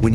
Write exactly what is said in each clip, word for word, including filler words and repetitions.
When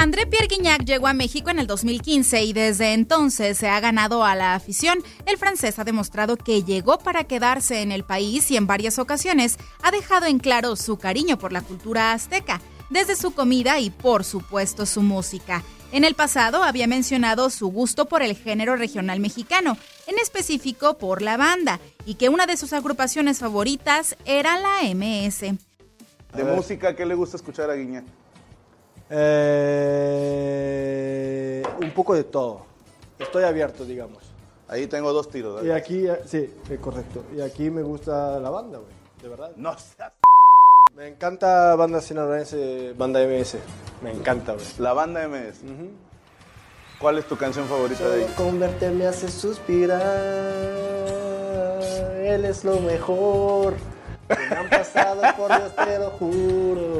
André-Pierre Gignac llegó a México en el dos mil quince y desde entonces se ha ganado a la afición. El francés ha demostrado que llegó para quedarse en el país y en varias ocasiones ha dejado en claro su cariño por la cultura azteca, desde su comida y, por supuesto, su música. En el pasado había mencionado su gusto por el género regional mexicano, en específico por la banda, y que una de sus agrupaciones favoritas era la eme ese. De música, ¿qué le gusta escuchar a Gignac? Eh, un poco de todo. Estoy abierto, digamos. Ahí tengo dos tiros, ¿verdad? Y aquí, sí, correcto. Y aquí me gusta la banda, güey, de verdad. No seas... Me encanta banda sinaloense, Banda eme ese. Me encanta, güey. La Banda eme ese. Uh-huh. ¿Cuál es tu canción favorita Solo de ellos? Converte me hace suspirar. Él es lo mejor. Me han pasado por Dios, te lo juro.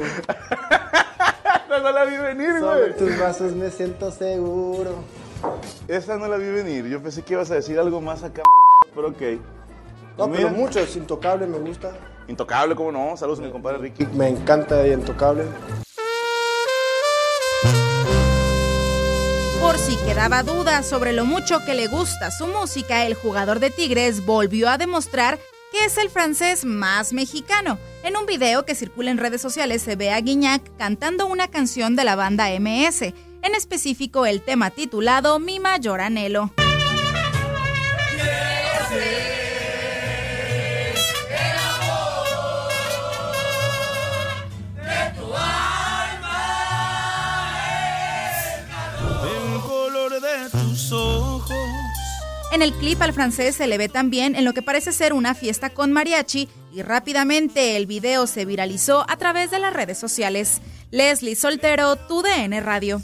No, no la vi venir, güey. Sobre tus brazos me siento seguro. Esa no la vi venir. Yo pensé que ibas a decir algo más acá, pero ok. No, Mira. pero mucho. Es Intocable, me gusta. Intocable, ¿cómo no? Saludos a mi compadre Ricky. Me encanta Intocable. Por si quedaba duda sobre lo mucho que le gusta su música, el jugador de Tigres volvió a demostrar que es el francés más mexicano. En un video que circula en redes sociales se ve a Gignac cantando una canción de la Banda eme ese, en específico el tema titulado Mi Mayor Anhelo. En el clip al francés se le ve también en lo que parece ser una fiesta con mariachi y rápidamente el video se viralizó a través de las redes sociales. Leslie Soltero, T U D N Radio.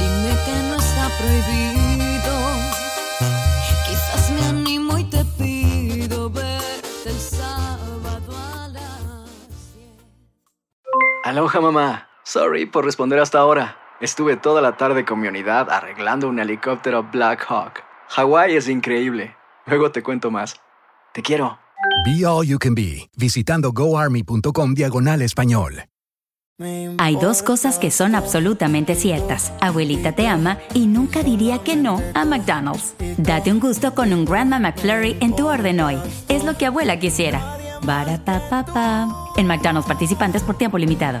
Dime que no está prohibido, quizás me animo y te pido verte el sábado a las diez. Aloha, mamá. Sorry por responder hasta ahora. Estuve toda la tarde con mi unidad arreglando un helicóptero Black Hawk. Hawái es increíble. Luego te cuento más. Te quiero. Be All You Can Be, visitando goarmy.com diagonal español. Hay dos cosas que son absolutamente ciertas. Abuelita te ama y nunca diría que no a McDonald's. Date un gusto con un Grandma McFlurry en tu orden hoy. Es lo que abuela quisiera. Barapapapa. En McDonald's participantes por tiempo limitado.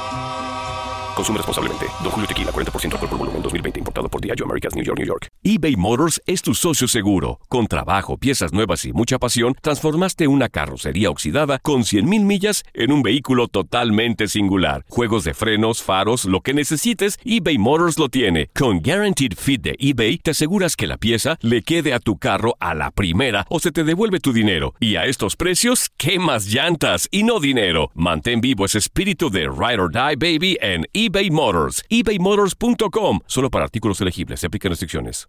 Consume responsablemente. Don Julio Tequila, cuarenta por ciento alcohol por volumen, dos mil veinte, importado por Diageo Americas, New York, New York. eBay Motors es tu socio seguro. Con trabajo, piezas nuevas y mucha pasión, transformaste una carrocería oxidada con cien mil millas en un vehículo totalmente singular. Juegos de frenos, faros, lo que necesites, eBay Motors lo tiene. Con Guaranteed Fit de eBay, te aseguras que la pieza le quede a tu carro a la primera o se te devuelve tu dinero. Y a estos precios, quemas llantas y no dinero. Mantén vivo ese espíritu de Ride or Die, Baby, en eBay Motors. eBay Motors punto com. Solo para artículos elegibles. Se aplican restricciones.